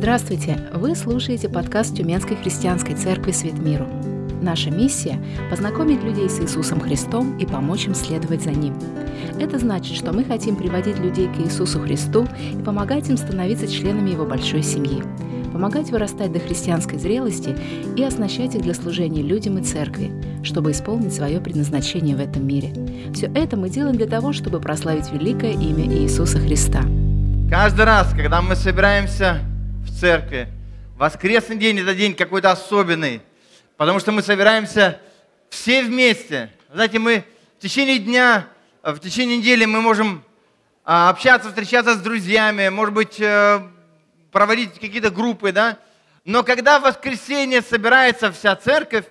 Здравствуйте! Вы слушаете подкаст Тюменской христианской церкви «Свет миру». Наша миссия – познакомить людей с Иисусом Христом и помочь им следовать за Ним. Это значит, что мы хотим приводить людей к Иисусу Христу и помогать им становиться членами Его большой семьи, помогать вырастать до христианской зрелости и оснащать их для служения людям и церкви, чтобы исполнить свое предназначение в этом мире. Все это мы делаем для того, чтобы прославить великое имя Иисуса Христа. Каждый раз, когда мы собираемся в церкви, воскресный день – это день какой-то особенный, потому что мы собираемся все вместе. Знаете, мы в течение дня, в течение недели мы можем общаться, встречаться с друзьями, может быть, проводить какие-то группы, да? Но когда в воскресенье собирается вся церковь,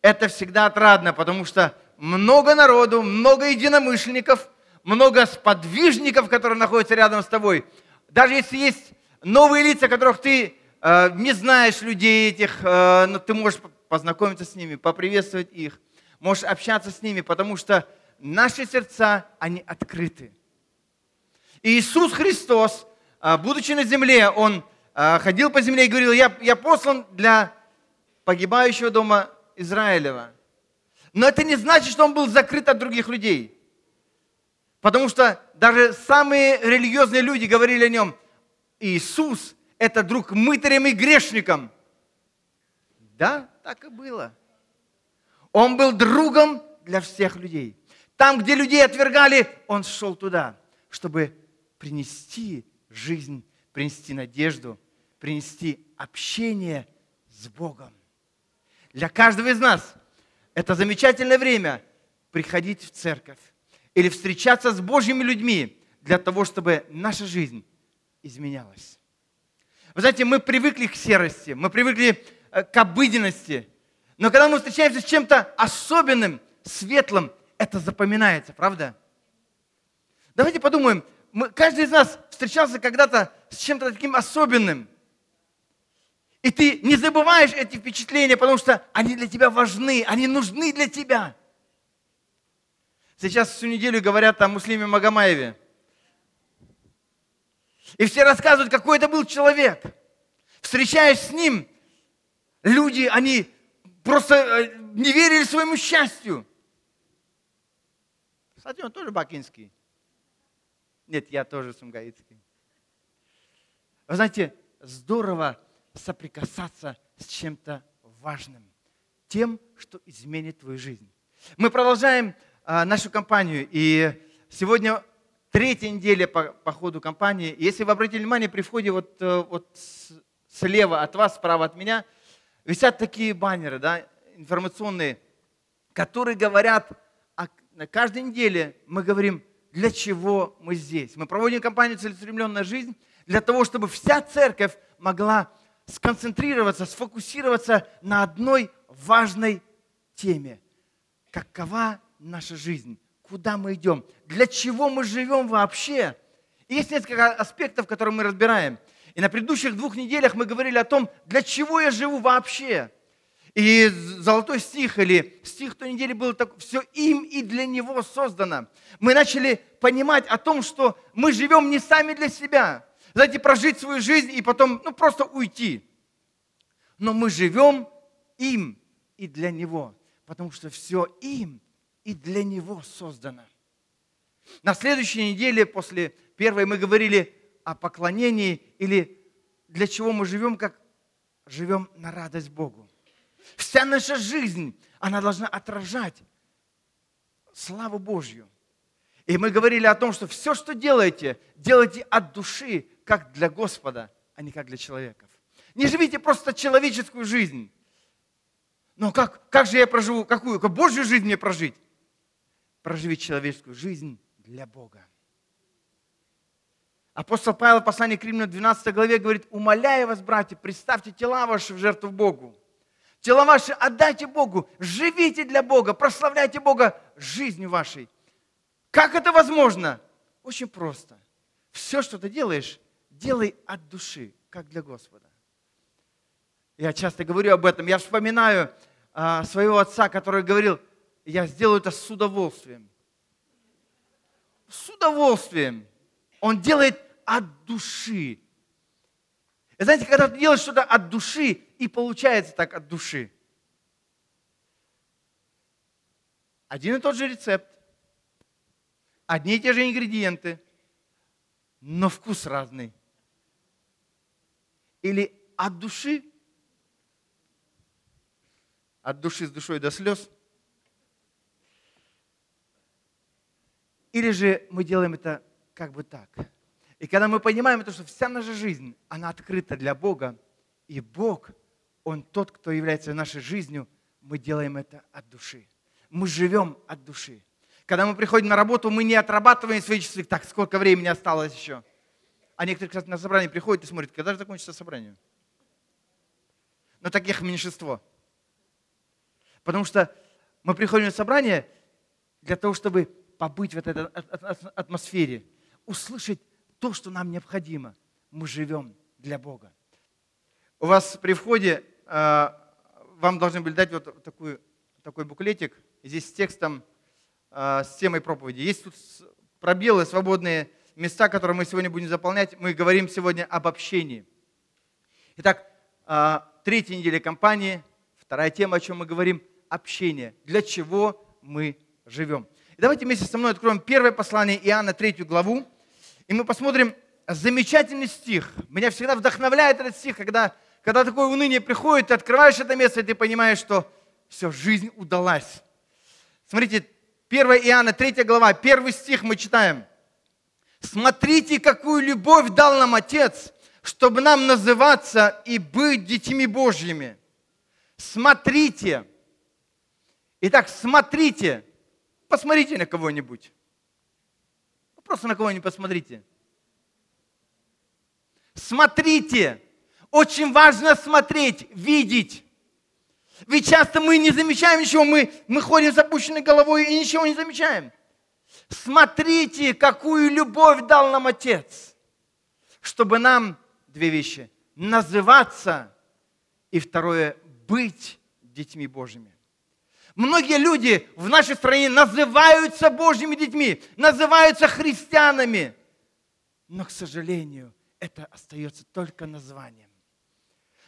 это всегда отрадно, потому что много народу, много единомышленников, много сподвижников, которые находятся рядом с тобой. Даже если есть новые лица, которых ты не знаешь людей этих, но ты можешь познакомиться с ними, поприветствовать их, можешь общаться с ними, потому что наши сердца, они открыты. И Иисус Христос, будучи на земле, Он ходил по земле и говорил: «Я послан для погибающего дома Израилева». Но это не значит, что Он был закрыт от других людей. Потому что даже самые религиозные люди говорили о Нем: «Иисус – это друг мытарям и грешникам». Да, так и было. Он был другом для всех людей. Там, где людей отвергали, Он шел туда, чтобы принести жизнь, принести надежду, принести общение с Богом. Для каждого из нас это замечательное время приходить в церковь или встречаться с Божьими людьми для того, чтобы наша жизнь изменялась. Вы знаете, мы привыкли к серости, мы привыкли к обыденности, но когда мы встречаемся с чем-то особенным, светлым, это запоминается, правда? Давайте подумаем. Каждый из нас встречался когда-то с чем-то таким особенным. И ты не забываешь эти впечатления, потому что они для тебя важны, они нужны для тебя. Сейчас всю неделю говорят о Муслиме Магомаеве. И все рассказывают, какой это был человек. Встречаясь с ним, люди, они просто не верили своему счастью. Кстати, он тоже бакинский. Нет, я тоже сумгаитский. Вы знаете, здорово соприкасаться с чем-то важным, тем, что изменит твою жизнь. Мы продолжаем нашу кампанию, и сегодня третья неделя по ходу кампании. Если вы обратили внимание, при входе вот слева от вас, справа от меня, висят такие баннеры, да, информационные, которые говорят, на каждой неделе мы говорим, для чего мы здесь. Мы проводим кампанию «Целеустремленная жизнь» для того, чтобы вся церковь могла сконцентрироваться, сфокусироваться на одной важной теме. Какова наша жизнь? Куда мы идем? Для чего мы живем вообще? Есть несколько аспектов, которые мы разбираем. И на предыдущих двух неделях мы говорили о том, для чего я живу вообще. И золотой стих, или стих той недели был такой: «Все им и для него создано». Мы начали понимать о том, что мы живем не сами для себя. Знаете, прожить свою жизнь и потом, просто уйти. Но мы живем им и для него, потому что все им и для него создано. На следующей неделе после первой мы говорили о поклонении, или для чего мы живем, как живем на радость Богу. Вся наша жизнь, она должна отражать славу Божью. И мы говорили о том, что все, что делаете, делайте от души, как для Господа, а не как для человеков. Не живите просто человеческую жизнь. Но как же я проживу? Какую? Божью жизнь мне прожить? Проживи человеческую жизнь для Бога. Апостол Павел в послании к Римлянам 12 главе говорит: «Умоляю вас, братья, представьте тела ваши в жертву Богу. Тела ваши отдайте Богу, живите для Бога, прославляйте Бога жизнью вашей». Как это возможно? Очень просто. Все, что ты делаешь, делай от души, как для Господа. Я часто говорю об этом. Я вспоминаю своего отца, который говорил: «Я сделаю это с удовольствием». С удовольствием. Он делает от души. И знаете, когда ты делаешь что-то от души, и получается так от души. Один и тот же рецепт, одни и те же ингредиенты, но вкус разный. Или от души, с душой до слез. Или же мы делаем это как бы так. И когда мы понимаем это, что вся наша жизнь, она открыта для Бога, и Бог, Он тот, кто является нашей жизнью, мы делаем это от души. Мы живем от души. Когда мы приходим на работу, мы не отрабатываем свои часы, так, сколько времени осталось еще. А некоторые, кстати, на собрание приходят и смотрят, когда же закончится собрание. Но таких меньшинство. Потому что мы приходим на собрание для того, чтобы побыть в этой атмосфере, услышать то, что нам необходимо. Мы живем для Бога. У вас при входе вам должны были дать вот такой буклетик. Здесь с текстом, с темой проповеди. Есть тут пробелы, свободные места, которые мы сегодня будем заполнять. Мы говорим сегодня об общении. Итак, третья неделя кампании, вторая тема, о чем мы говорим, общение. Для чего мы живем? И давайте вместе со мной откроем первое послание Иоанна, 3 главу. И мы посмотрим замечательный стих. Меня всегда вдохновляет этот стих, когда такое уныние приходит, ты открываешь это место, и ты понимаешь, что все, жизнь удалась. Смотрите, 1 Иоанна, 3 глава, 1 стих мы читаем. «Смотрите, какую любовь дал нам Отец, чтобы нам называться и быть детьми Божьими». Смотрите. Итак, смотрите. Посмотрите на кого-нибудь. Просто на кого-нибудь посмотрите. Смотрите. Очень важно смотреть, видеть. Ведь часто мы не замечаем ничего, мы ходим с опущенной головой и ничего не замечаем. Смотрите, какую любовь дал нам Отец, чтобы нам, две вещи, называться и, второе, быть детьми Божьими. Многие люди в нашей стране называются Божьими детьми, называются христианами. Но, к сожалению, это остается только названием.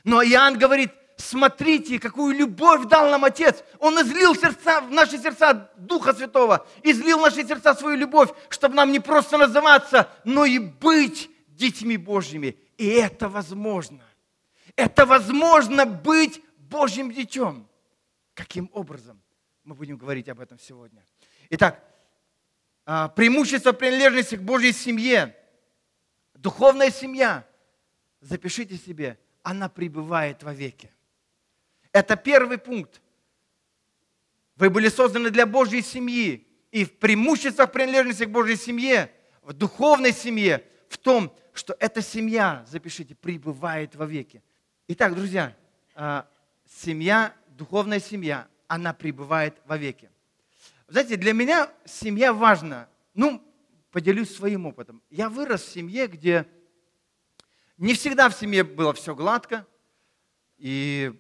Но Иоанн говорит, смотрите, какую любовь дал нам Отец. Он излил в наши сердца Духа Святого, излил в наши сердца свою любовь, чтобы нам не просто называться, но и быть детьми Божьими. И это возможно. Это возможно быть Божьим детем. Каким образом? Мы будем говорить об этом сегодня. Итак, преимущество принадлежности к Божьей семье, духовная семья, запишите себе, она пребывает вовеки. Это первый пункт. Вы были созданы для Божьей семьи, и в преимуществах принадлежности к Божьей семье, в духовной семье, в том, что эта семья, запишите, пребывает вовеки. Итак, друзья, семья, духовная семья, она пребывает вовеки. Знаете, для меня семья важна. Поделюсь своим опытом. Я вырос в семье, где не всегда в семье было все гладко, и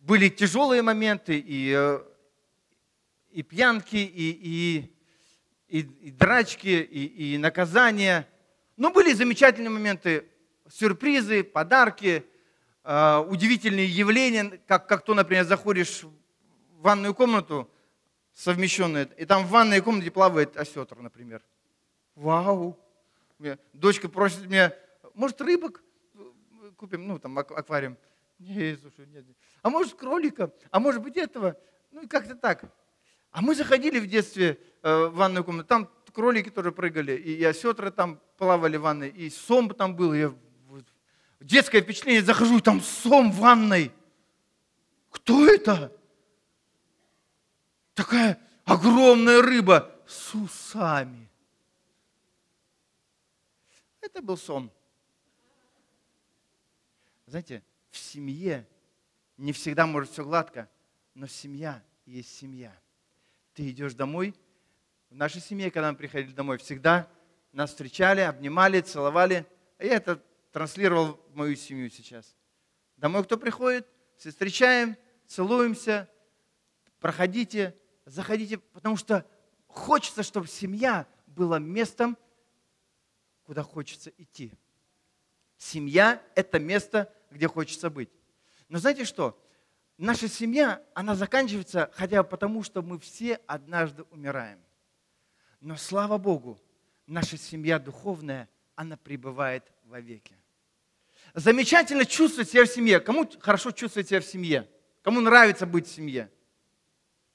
были тяжелые моменты, и пьянки, и драчки, и наказания. Но были замечательные моменты, сюрпризы, подарки, удивительные явления, как то, например, заходишь в ванную комнату совмещенную, и там в ванной комнате плавает осетр, например. Вау! Дочка просит меня, может, рыбок купим, там аквариум. Нет, слушай, нет. А может, кролика, а может быть, этого. Как-то так. А мы заходили в детстве в ванную комнату, там кролики тоже прыгали, и осетры там плавали в ванной, и сом там был, Детское впечатление, захожу, там сом в ванной. Кто это? Такая огромная рыба с усами. Это был сом. Знаете, в семье не всегда может все гладко, но семья есть семья. Ты идешь домой. В нашей семье, когда мы приходили домой, всегда нас встречали, обнимали, целовали. И это транслировал мою семью сейчас. Домой кто приходит, все встречаем, целуемся, проходите, заходите, потому что хочется, чтобы семья была местом, куда хочется идти. Семья – это место, где хочется быть. Но знаете что? Наша семья, она заканчивается, хотя бы потому, что мы все однажды умираем. Но, слава Богу, наша семья духовная, она пребывает вовеки. Замечательно чувствовать себя в семье. Кому хорошо чувствовать себя в семье? Кому нравится быть в семье?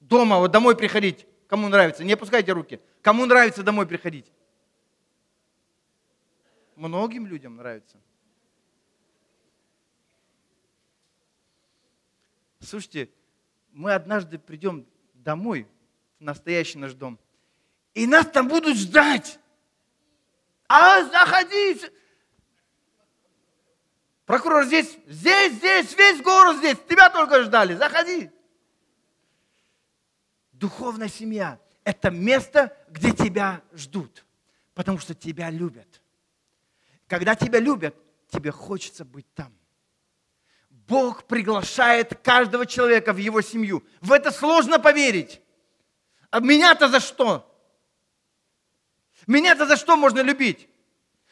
Дома, вот домой приходить. Кому нравится? Не опускайте руки. Кому нравится домой приходить? Многим людям нравится. Слушайте, мы однажды придем домой, в настоящий наш дом, и нас там будут ждать. А, заходи! Прокурор здесь, весь город здесь. Тебя только ждали, заходи. Духовная семья – это место, где тебя ждут, потому что тебя любят. Когда тебя любят, тебе хочется быть там. Бог приглашает каждого человека в его семью. В это сложно поверить. А меня-то за что? Меня-то за что можно любить?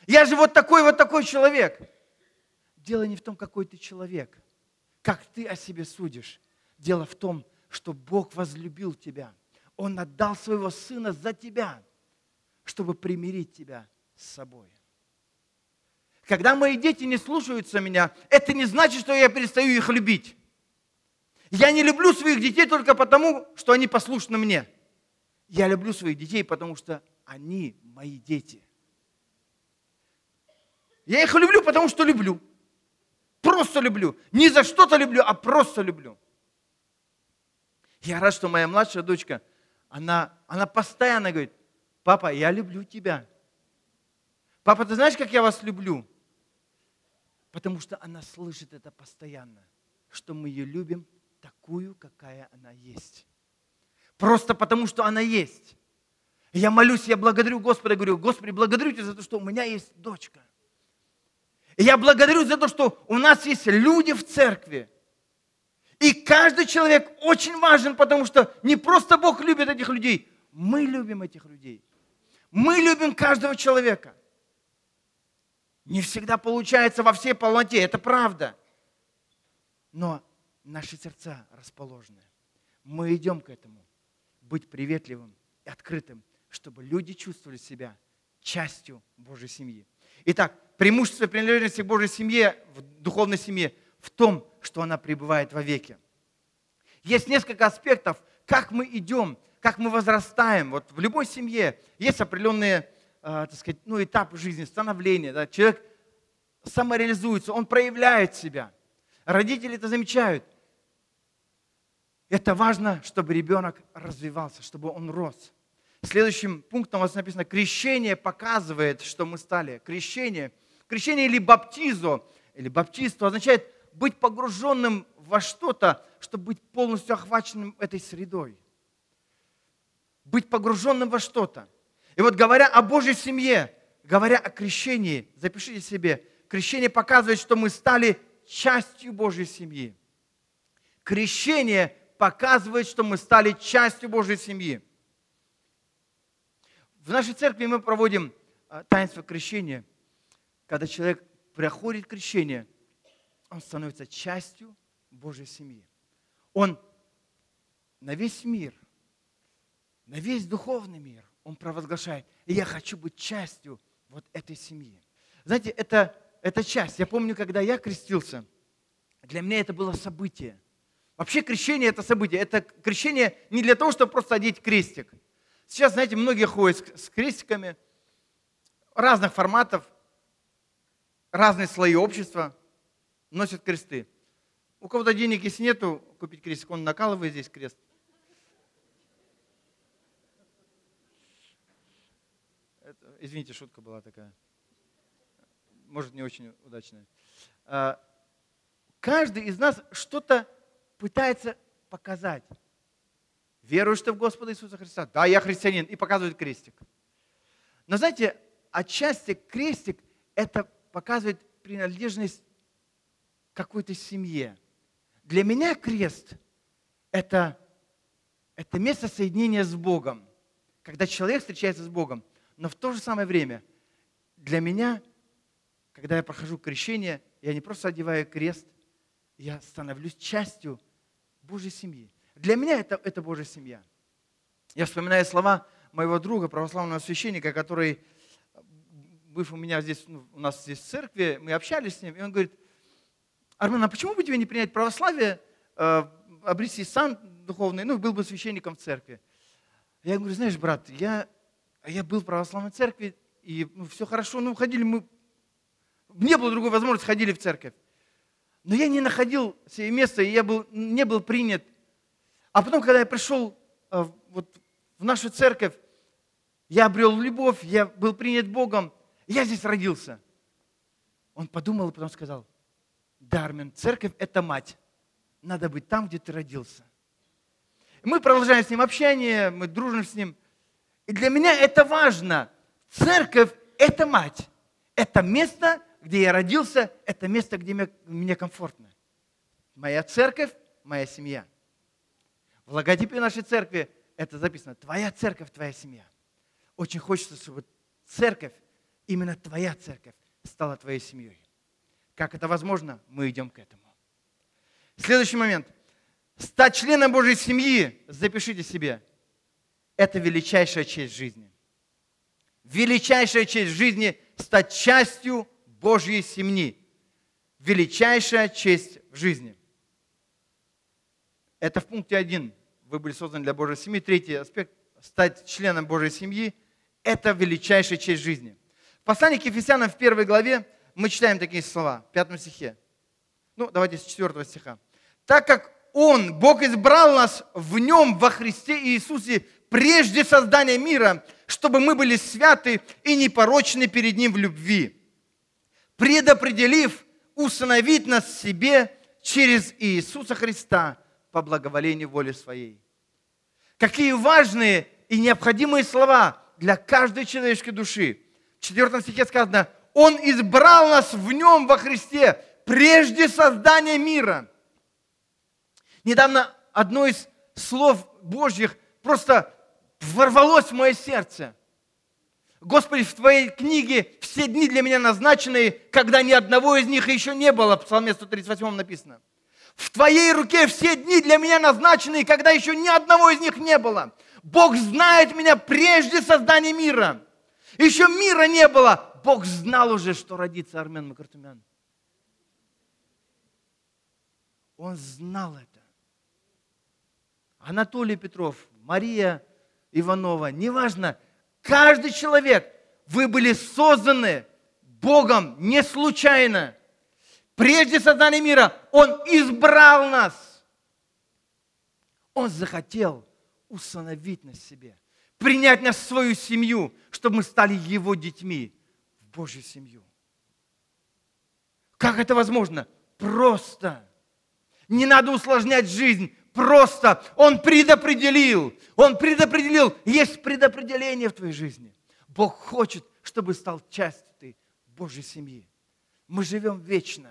Я же вот такой человек. Дело не в том, какой ты человек, как ты о себе судишь. Дело в том, что Бог возлюбил тебя. Он отдал своего Сына за тебя, чтобы примирить тебя с собой. Когда мои дети не слушаются меня, это не значит, что я перестаю их любить. Я не люблю своих детей только потому, что они послушны мне. Я люблю своих детей, потому что они мои дети. Я их люблю, потому что люблю. Просто люблю. Не за что-то люблю, а просто люблю. Я рад, что моя младшая дочка, она постоянно говорит: «Папа, я люблю тебя. Папа, ты знаешь, как я вас люблю?» Потому что она слышит это постоянно, что мы ее любим такую, какая она есть. Просто потому, что она есть. Я молюсь, я благодарю Господа, говорю: «Господи, благодарю Тебя за то, что у меня есть дочка. И я благодарю за то, что у нас есть люди в церкви». И каждый человек очень важен, потому что не просто Бог любит этих людей, мы любим этих людей. Мы любим каждого человека. Не всегда получается во всей полноте, это правда. Но наши сердца расположены. Мы идем к этому, быть приветливым и открытым, чтобы люди чувствовали себя частью Божьей семьи. Итак, преимущество принадлежности к Божьей семье, в духовной семье, в том, что она пребывает вовеки. Есть несколько аспектов, как мы идем, как мы возрастаем. Вот в любой семье есть определенные, так сказать, этап жизни, становления. Да? Человек самореализуется, он проявляет себя. Родители это замечают. Это важно, чтобы ребенок развивался, чтобы он рос. Следующим пунктом у нас написано: крещение показывает, что мы стали. Крещение или баптизо, или баптистство означает быть погруженным во что-то, чтобы быть полностью охваченным этой средой. Быть погруженным во что-то. И вот говоря о Божьей семье, говоря о крещении, запишите себе, крещение показывает, что мы стали частью Божьей семьи. Крещение показывает, что мы стали частью Божьей семьи. В нашей церкви мы проводим таинство крещения. Когда человек проходит крещение, он становится частью Божьей семьи. Он на весь мир, на весь духовный мир, он провозглашает: и я хочу быть частью вот этой семьи. Знаете, это часть. Я помню, когда я крестился, для меня это было событие. Вообще крещение – это событие. Это крещение не для того, чтобы просто одеть крестик. Сейчас, знаете, многие ходят с крестиками разных форматов, разные слои общества носят кресты. У кого-то денег, если нету, купить крестик, он накалывает здесь крест. Извините, шутка была такая. Может, не очень удачная. Каждый из нас что-то пытается показать. Веруешь ты в Господа Иисуса Христа? Да, я христианин. И показывает крестик. Но знаете, отчасти крестик это показывает принадлежность какой-то семье. Для меня крест это место соединения с Богом. Когда человек встречается с Богом. Но в то же самое время для меня когда я прохожу крещение, я не просто одеваю крест, я становлюсь частью Божьей семьи. Для меня это Божья семья. Я вспоминаю слова моего друга, православного священника, который, быв у меня здесь, у нас здесь в церкви, мы общались с ним, и он говорит: Армен, а почему бы тебе не принять православие, обрести сан духовный, был бы священником в церкви? Я говорю: знаешь, брат, я был в православной церкви, и все хорошо, ходили мы, не было другой возможности, ходили в церковь. Но я не находил себе места, и не был принят. А потом, когда я пришел в нашу церковь, я обрел любовь, я был принят Богом, и я здесь родился. Он подумал и потом сказал: да, Армен, церковь – это мать. Надо быть там, где ты родился. И мы продолжаем с ним общение, мы дружим с ним. И для меня это важно. Церковь – это мать. Это место, где я родился, это место, где мне комфортно. Моя церковь, моя семья. В логотипе нашей церкви это записано. Твоя церковь, твоя семья. Очень хочется, чтобы церковь, именно твоя церковь, стала твоей семьей. Как это возможно, мы идем к этому. Следующий момент. Стать членом Божьей семьи, запишите себе, это величайшая честь жизни. Величайшая честь жизни – стать частью Божьей семьи. Величайшая честь в жизни. Это в пункте 1. Вы были созданы для Божьей семьи. Третий аспект – стать членом Божьей семьи. Это величайшая честь жизни. В послании к Ефесянам в 1 главе мы читаем такие слова в 5 стихе. Давайте с 4 стиха. «Так как Он, Бог, избрал нас в Нем, во Христе Иисусе, прежде создания мира, чтобы мы были святы и непорочны перед Ним в любви, предопределив усыновить нас себе через Иисуса Христа по благоволению воли Своей». Какие важные и необходимые слова для каждой человеческой души. В 4 стихе сказано: «Он избрал нас в Нем, во Христе, прежде создания мира». Недавно одно из слов Божьих просто ворвалось в мое сердце. Господи, в Твоей книге все дни для меня назначены, когда ни одного из них еще не было. В Псалме 138 написано. В Твоей руке все дни для меня назначены, когда еще ни одного из них не было. Бог знает меня прежде создания мира. Еще мира не было. Бог знал уже, что родится Армен Мкртумян. Он знал это. Анатолий Петров, Мария Иванова, неважно, каждый человек, вы были созданы Богом не случайно. Прежде создания мира Он избрал нас. Он захотел усыновить нас себе, принять нас в свою семью, чтобы мы стали Его детьми, в Божью семью. Как это возможно? Просто. Не надо усложнять жизнь. Просто Он предопределил. Он предопределил. Есть предопределение в твоей жизни. Бог хочет, чтобы стал частью ты Божьей семьи. Мы живем вечно.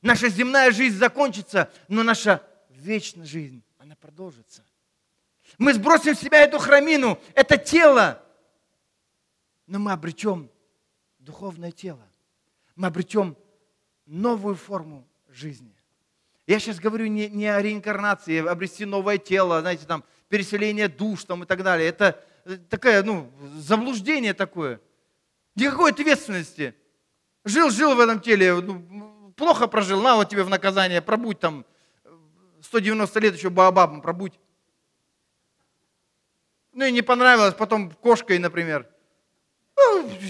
Наша земная жизнь закончится, но наша вечная жизнь, она продолжится. Мы сбросим с себя эту храмину, это тело, но мы обретем духовное тело. Мы обретем новую форму жизни. Я сейчас говорю не о реинкарнации, обрести новое тело, знаете, там, переселение душ там, и так далее. Это такое, заблуждение такое. Никакой ответственности. Жил в этом теле, плохо прожил, на вот тебе в наказание, пробудь там 190 лет еще баобабом, пробудь. И не понравилось, потом кошкой, например.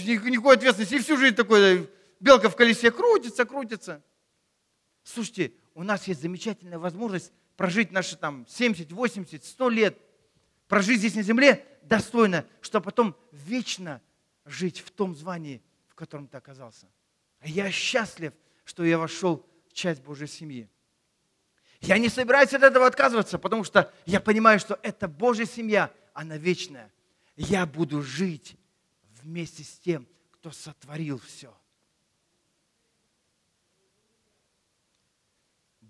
Никакой ответственности. И всю жизнь такой, белка в колесе крутится. Слушайте, у нас есть замечательная возможность прожить наши 70, 80, 100 лет, прожить здесь на земле достойно, чтобы потом вечно жить в том звании, в котором ты оказался. А я счастлив, что я вошел в часть Божьей семьи. Я не собираюсь от этого отказываться, потому что я понимаю, что эта Божья семья, она вечная. Я буду жить вместе с тем, кто сотворил все.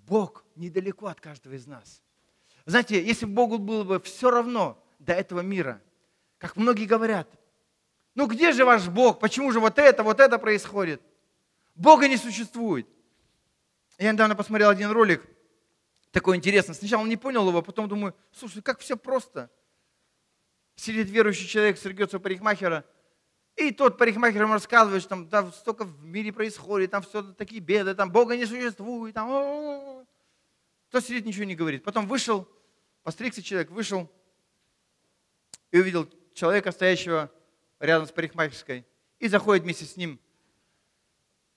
Бог недалеко от каждого из нас. Знаете, если Богу было бы все равно до этого мира, как многие говорят, где же ваш Бог, почему же вот это происходит? Бога не существует. Я недавно посмотрел один ролик, такой интересный. Сначала не понял его, потом думаю, слушай, как все просто. Сидит верующий человек, сергется парикмахера, и тот парикмахер ему рассказывает, что там да, столько в мире происходит, там все такие беды, там Бога не существует, там... Кто сидит, ничего не говорит. Потом вышел, постригся человек, вышел и увидел человека, стоящего рядом с парикмахерской, и заходит вместе с ним,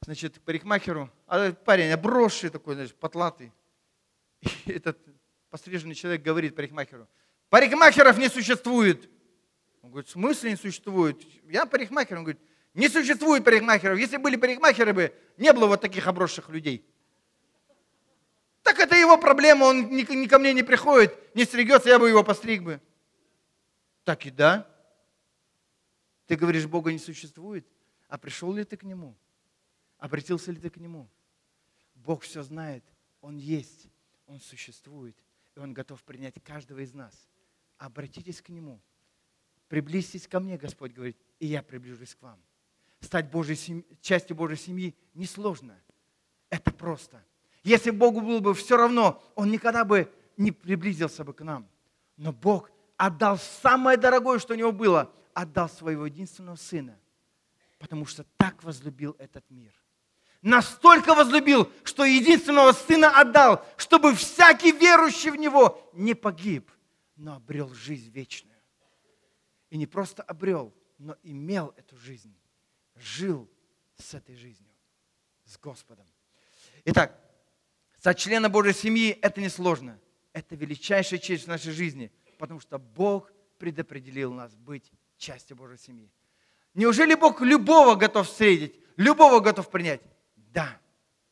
значит, к парикмахеру. А парень обросший такой, значит, потлатый. И этот постриженный человек говорит парикмахеру: парикмахеров не существует. Он говорит, в смысле не существует? Я парикмахер. Он говорит, не существует парикмахеров. Если были парикмахеры бы, не было вот таких обросших людей. Так это его проблема, он ни ко мне не приходит, не стригется, я бы его постриг бы. Так и да. Ты говоришь, Бога не существует, а пришел ли ты к Нему? Обратился ли ты к Нему? Бог все знает, Он есть, Он существует, и Он готов принять каждого из нас. Обратитесь к Нему. Приблизьтесь ко мне, Господь говорит, и я приближусь к вам. Стать частью Божьей семьи несложно. Это просто. Если Богу было бы все равно, Он никогда бы не приблизился бы к нам. Но Бог отдал самое дорогое, что у Него было, отдал Своего единственного Сына, потому что так возлюбил этот мир. Настолько возлюбил, что единственного Сына отдал, чтобы всякий верующий в Него не погиб, но обрел жизнь вечную. И не просто обрел, но имел эту жизнь, жил с этой жизнью, с Господом. Итак, стать членом Божьей семьи – это несложно. Это величайшая честь в нашей жизни, потому что Бог предопределил нас быть частью Божьей семьи. Неужели Бог любого готов встретить, любого готов принять? Да,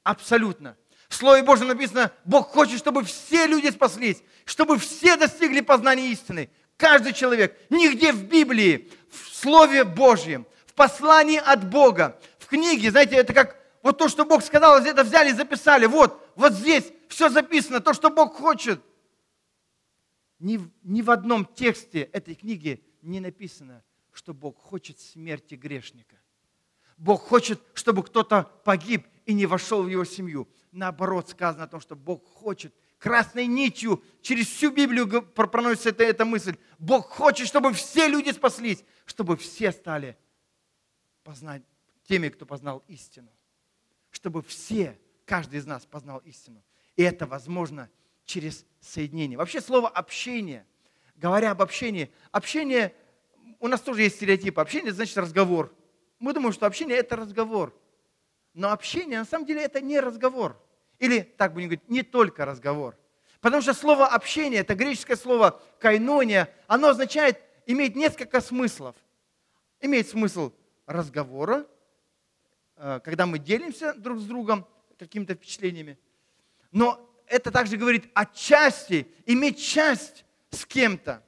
абсолютно. В Слове Божьем написано, Бог хочет, чтобы все люди спаслись, чтобы все достигли познания истины. Каждый человек, нигде в Библии, в Слове Божьем, в послании от Бога, в книге, знаете, это как вот то, что Бог сказал, это взяли и записали. Вот здесь все записано, то, что Бог хочет. Ни в одном тексте этой книги не написано, что Бог хочет смерти грешника. Бог хочет, чтобы кто-то погиб и не вошел в его семью. Наоборот, сказано о том, что Бог хочет. Красной нитью через всю Библию проносится эта мысль. Бог хочет, чтобы все люди спаслись, чтобы все стали теми, кто познал истину. Чтобы все, каждый из нас познал истину. И это возможно через соединение. Вообще слово «общение», говоря об общении, общение, у нас тоже есть стереотип. Общение – значит разговор. Мы думаем, что общение – это разговор. Но общение, на самом деле, это не разговор. Или, так будем говорить, не только разговор. Потому что слово «общение», это греческое слово «кайнония», оно означает, имеет несколько смыслов. Имеет смысл разговора, когда мы делимся друг с другом какими-то впечатлениями. Но это также говорит о части, иметь часть с кем-то,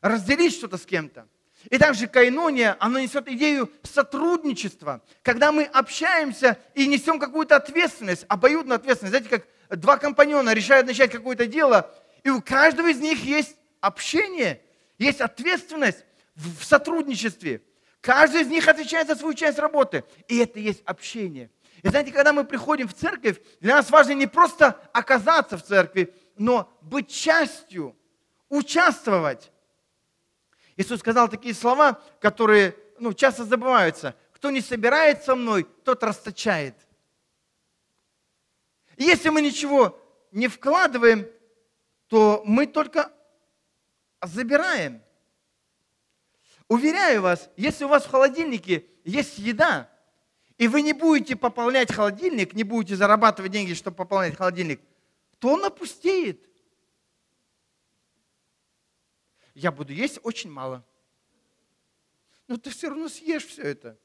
разделить что-то с кем-то. И также кайнония, она несет идею сотрудничества, когда мы общаемся и несем какую-то ответственность, обоюдную ответственность. Знаете, как два компаньона решают начать какое-то дело, и у каждого из них есть общение, есть ответственность в сотрудничестве. Каждый из них отвечает за свою часть работы, и это есть общение. И знаете, когда мы приходим в церковь, для нас важно не просто оказаться в церкви, но быть частью, участвовать. Иисус сказал такие слова, которые часто забываются. «Кто не собирает со мной, тот расточает». И если мы ничего не вкладываем, то мы только забираем. Уверяю вас, если у вас в холодильнике есть еда, и вы не будете пополнять холодильник, не будете зарабатывать деньги, чтобы пополнять холодильник, то он опустеет. Я буду есть очень мало. Но ты все равно съешь все это.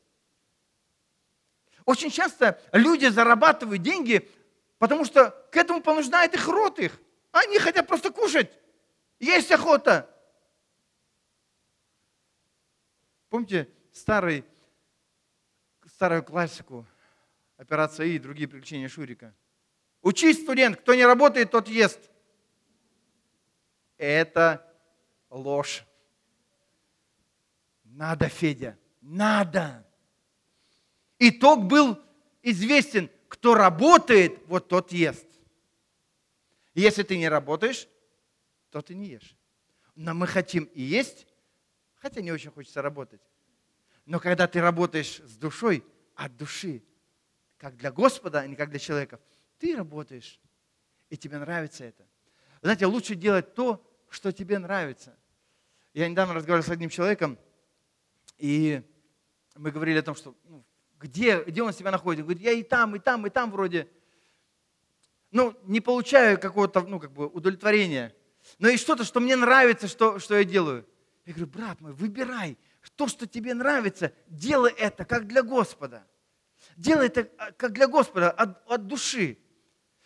Очень часто люди зарабатывают деньги, потому что к этому понуждает их рот их. Они хотят просто кушать. Есть охота. Помните старую классику «Операция И» и другие приключения Шурика? Учись, студент, кто не работает, тот ест. Это ложь. Надо, Федя, надо. Итог был известен, кто работает, вот тот ест. Если ты не работаешь, то ты не ешь. Но мы хотим и есть, хотя не очень хочется работать. Но когда ты работаешь с душой, от души, как для Господа, а не как для человека, ты работаешь, и тебе нравится это. Знаете, лучше делать то, что тебе нравится. Я недавно разговаривал с одним человеком, и мы говорили о том, что где он себя находит. Он говорит, я и там вроде. Не получаю какого-то удовлетворения. Но и что-то, что мне нравится, что я делаю. Я говорю, брат мой, выбирай то, что тебе нравится. Делай это, как для Господа. Делай это, как для Господа, от души.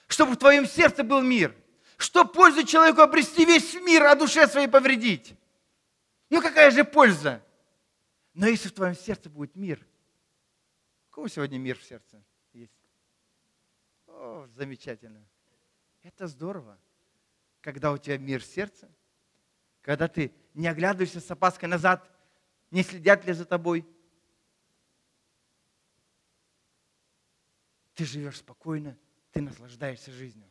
Чтобы в твоем сердце был мир. Что пользу человеку обрести весь мир, а душе своей повредить? Какая же польза? Но если в твоем сердце будет мир. У кого сегодня мир в сердце есть? О, замечательно. Это здорово. Когда у тебя мир в сердце, когда ты не оглядываешься с опаской назад, не следят ли за тобой, ты живешь спокойно, ты наслаждаешься жизнью.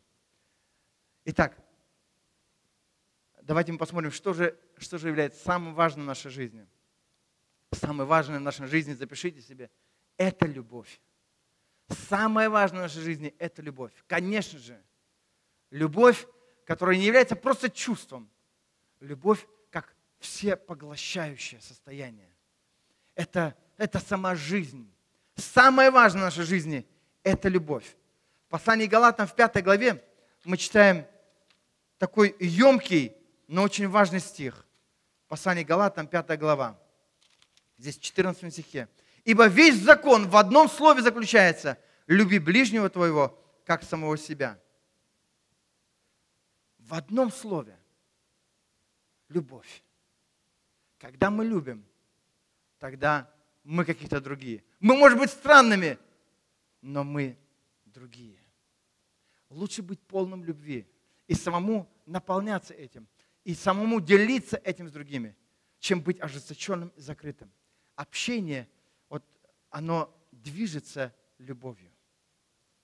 Итак, давайте мы посмотрим, что же является самым важным в нашей жизни. Самое важное в нашей жизни, запишите себе, это любовь. Самое важное в нашей жизни – это любовь. Конечно же, любовь, которая не является просто чувством. Любовь как всепоглощающее состояние. Это сама жизнь. Самое важное в нашей жизни – это любовь. В послании к Галатам в 5 главе мы читаем такой емкий, но очень важный стих. Послание к Галатам, 5 глава. Здесь в 14 стихе. «Ибо весь закон в одном слове заключается. Люби ближнего твоего, как самого себя». В одном слове. Любовь. Когда мы любим, тогда мы какие-то другие. Мы, может быть, странными, но мы другие. Лучше быть полным любви и самому наполняться этим, и самому делиться этим с другими, чем быть ожесточенным и закрытым. Общение, оно движется любовью.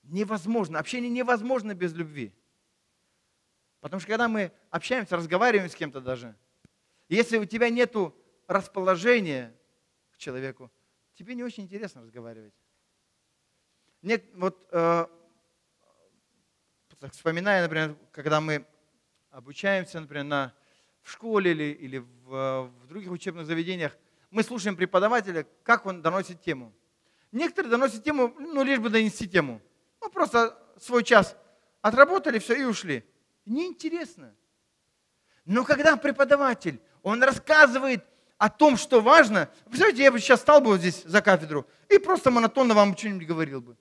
Невозможно. Общение невозможно без любви. Потому что когда мы общаемся, разговариваем с кем-то даже, если у тебя нет расположения к человеку, тебе не очень интересно разговаривать. Нет, вспоминая, например, когда мы обучаемся, например, в школе или в других учебных заведениях, мы слушаем преподавателя, как он доносит тему. Некоторые доносят тему, лишь бы донести тему. Просто свой час отработали, все, и ушли. Неинтересно. Но когда преподаватель, он рассказывает о том, что важно, представляете, я бы сейчас стал бы здесь за кафедру и просто монотонно вам что-нибудь говорил бы.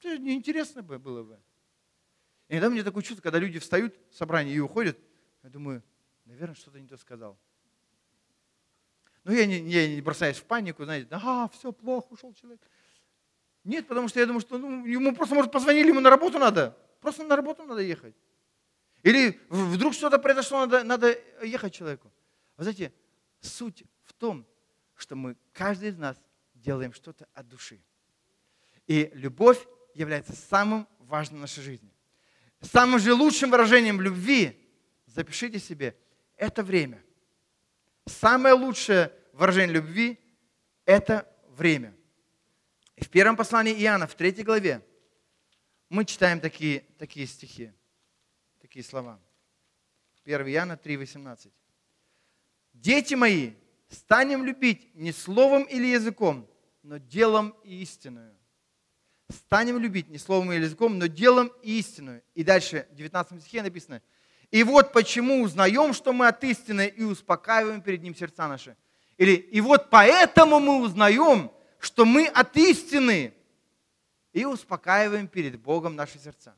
Это неинтересно было бы. И иногда у меня такое чувство, когда люди встают в собрании и уходят, я думаю, наверное, что-то не то сказал. Но я не бросаюсь в панику, знаете, все, плохо, ушел человек. Нет, потому что я думаю, что ему просто, может, позвонили, ему на работу надо. Просто на работу надо ехать. Или вдруг что-то произошло, надо ехать человеку. Вы знаете, суть в том, что мы, каждый из нас, делаем что-то от души. И любовь является самым важным в нашей жизни. Самым же лучшим выражением любви, запишите себе, это время. Самое лучшее выражение любви – это время. И в первом послании Иоанна, в 3 главе, мы читаем такие стихи, такие слова. 1 Иоанна 3,18. «Дети мои, станем любить не словом или языком, но делом и истиною». Станем любить не словом или языком, но делом и истиною. И дальше в 19 стихе написано. И вот почему узнаем, что мы от истины, и успокаиваем перед Ним сердца наши. Или и вот поэтому мы узнаем, что мы от истины, и успокаиваем перед Богом наши сердца.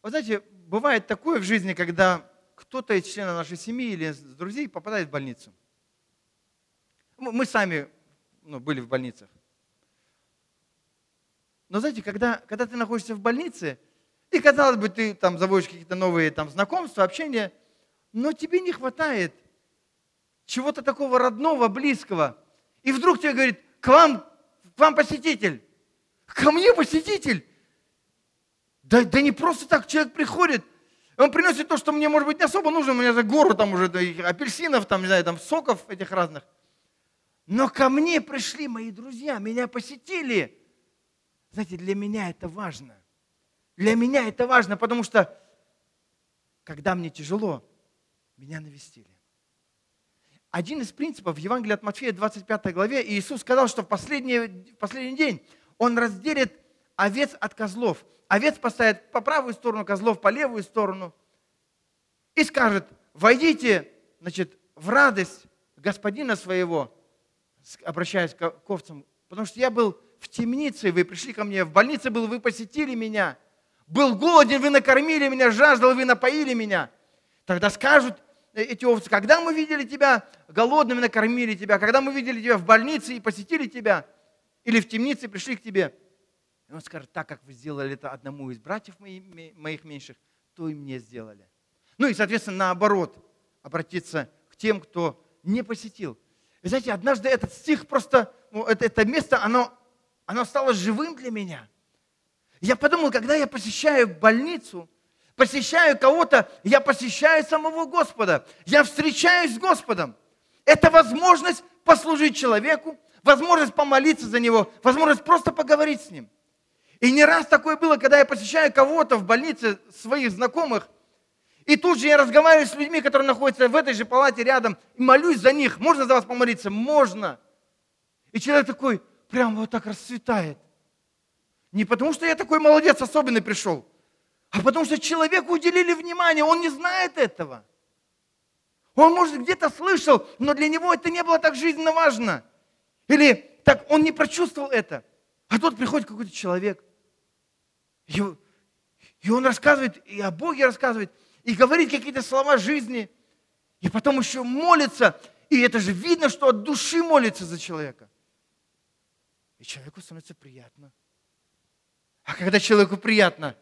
Вы знаете, бывает такое в жизни, когда кто-то из членов нашей семьи или из друзей попадает в больницу. Мы сами были в больницах. Но знаете, когда ты находишься в больнице, и, казалось бы, ты там заводишь какие-то новые знакомства, общения, но тебе не хватает чего-то такого родного, близкого. И вдруг тебе говорит, к вам посетитель. Ко мне посетитель. Да не просто так человек приходит. Он приносит то, что мне, может быть, не особо нужно. У меня за гору там уже апельсинов, там, не знаю, там соков этих разных. Но ко мне пришли мои друзья, меня посетили. Знаете, для меня это важно. Для меня это важно, потому что, когда мне тяжело, меня навестили. Один из принципов Евангелия от Матфея, 25 главе, Иисус сказал, что в последний день Он разделит овец от козлов. Овец поставит по правую сторону, козлов по левую сторону. И скажет, войдите, значит, в радость господина своего, обращаясь к овцам, потому что я был в темнице, вы пришли ко мне, в больнице был, вы посетили меня, был голоден, вы накормили меня, жаждал, вы напоили меня. Тогда скажут эти овцы, когда мы видели тебя голодным и накормили тебя, когда мы видели тебя в больнице и посетили тебя, или в темнице пришли к тебе. И он скажет, так как вы сделали это одному из братьев моих меньших, то и мне сделали. Ну и, соответственно, наоборот, обратиться к тем, кто не посетил. И знаете, однажды этот стих просто, это место, оно стало живым для меня. Я подумал, когда я посещаю больницу, посещаю кого-то, я посещаю самого Господа. Я встречаюсь с Господом. Это возможность послужить человеку, возможность помолиться за него, возможность просто поговорить с ним. И не раз такое было, когда я посещаю кого-то в больнице, своих знакомых, и тут же я разговариваю с людьми, которые находятся в этой же палате рядом, и молюсь за них. Можно за вас помолиться? Можно. И человек такой прям вот так расцветает. Не потому, что я такой молодец особенный пришел, а потому, что человеку уделили внимание, он не знает этого. Он, может, где-то слышал, но для него это не было так жизненно важно. Или так он не прочувствовал это. А тут приходит какой-то человек, и он рассказывает, и о Боге рассказывает, и говорит какие-то слова жизни, и потом еще молится, и это же видно, что от души молится за человека. И человеку становится приятно. А когда человеку приятно,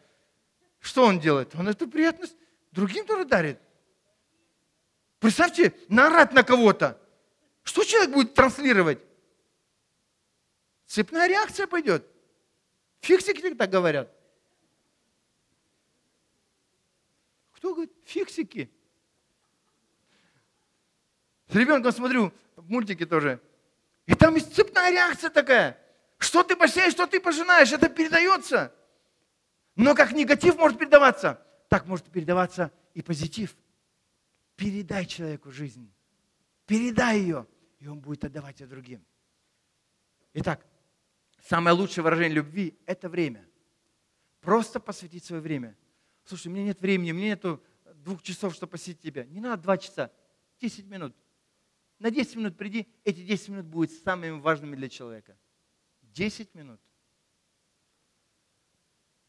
что он делает? Он эту приятность другим тоже дарит. Представьте, наорать на кого-то. Что человек будет транслировать? Цепная реакция пойдет. Фиксики так говорят. Кто говорит? Фиксики. С ребенком смотрю, мультики тоже. И там есть цепная реакция такая. Что ты посеешь, что ты пожинаешь, это передается. Но как негатив может передаваться, так может передаваться и позитив. Передай человеку жизнь. Передай ее, и он будет отдавать ее другим. Итак, самое лучшее выражение любви – это время. Просто посвятить свое время. Слушай, у меня нет времени, мне нету 2 часов, чтобы посетить тебя. Не надо 2 часа, 10 минут. На 10 минут приди, эти 10 минут будут самыми важными для человека. 10 минут.